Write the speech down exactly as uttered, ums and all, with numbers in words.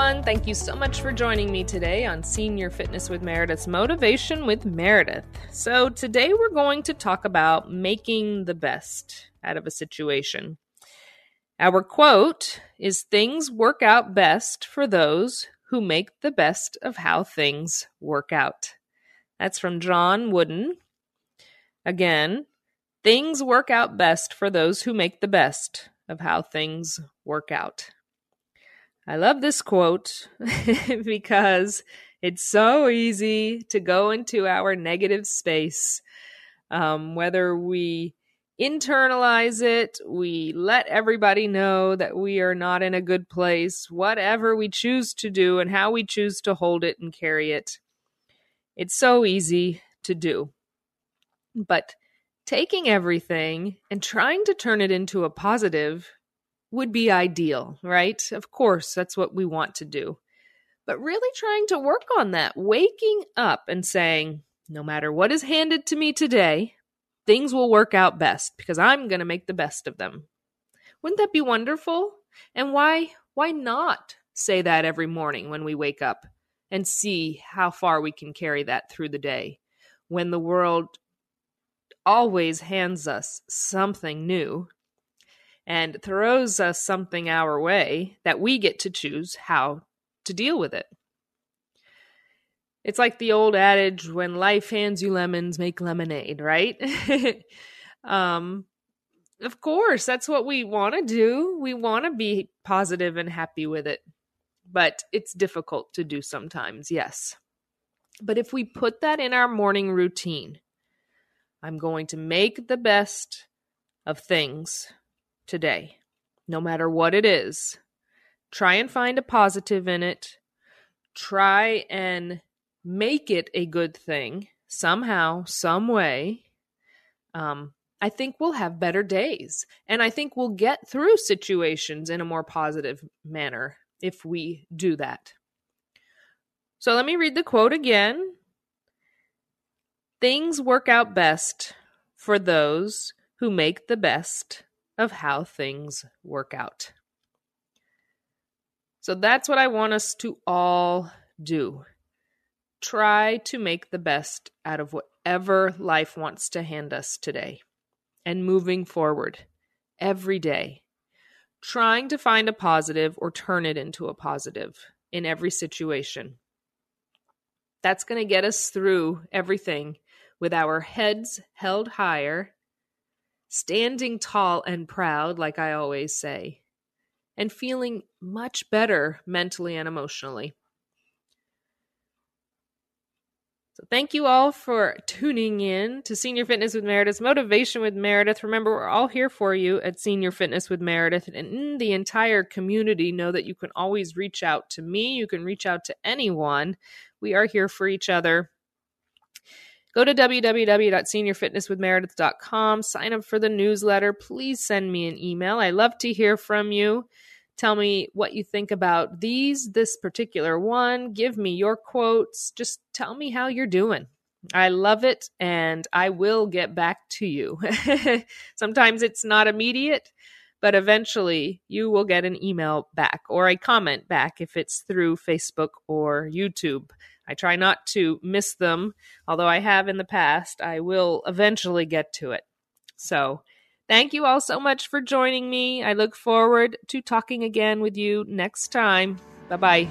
everyone. Thank you so much for joining me today on Senior Fitness with Meredith's Motivation with Meredith. So today we're going to talk about making the best out of a situation. Our quote is, "Things work out best for those who make the best of how things work out." That's from John Wooden. Again, things work out best for those who make the best of how things work out. I love this quote because it's so easy to go into our negative space. Um, whether we internalize it, we let everybody know that we are not in a good place, whatever we choose to do and how we choose to hold it and carry it, it's so easy to do. But taking everything and trying to turn it into a positive would be ideal, right? Of course, that's what we want to do. But really trying to work on that, waking up and saying, no matter what is handed to me today, things will work out best because I'm going to make the best of them. Wouldn't that be wonderful? And why, why not say that every morning when we wake up and see how far we can carry that through the day when the world always hands us something new and throws us something our way that we get to choose how to deal with it. It's like the old adage, when life hands you lemons, make lemonade, right? um, of course, that's what we want to do. We want to be positive and happy with it. But it's difficult to do sometimes, yes. But if we put that in our morning routine, I'm going to make the best of things today, no matter what it is. Try and find a positive in it. Try and make it a good thing somehow, some way. Um, I think we'll have better days. And I think we'll get through situations in a more positive manner if we do that. So let me read the quote again. Things work out best for those who make the best of how things work out. So that's what I want us to all do. Try to make the best out of whatever life wants to hand us today and moving forward every day, trying to find a positive or turn it into a positive in every situation. That's going to get us through everything with our heads held higher, standing tall and proud, like I always say, and feeling much better mentally and emotionally. So thank you all for tuning in to Senior Fitness with Meredith's Motivation with Meredith. Remember, we're all here for you at Senior Fitness with Meredith and in the entire community. Know that you can always reach out to me. You can reach out to anyone. We are here for each other. Go to w w w dot senior fitness with meredith dot com, sign up for the newsletter. Please send me an email. I love to hear from you. Tell me what you think about these, this particular one. Give me your quotes. Just tell me how you're doing. I love it, and I will get back to you. Sometimes it's not immediate, but eventually you will get an email back or a comment back if it's through Facebook or YouTube. I try not to miss them, although I have in the past. I will eventually get to it. So thank you all so much for joining me. I look forward to talking again with you next time. Bye-bye.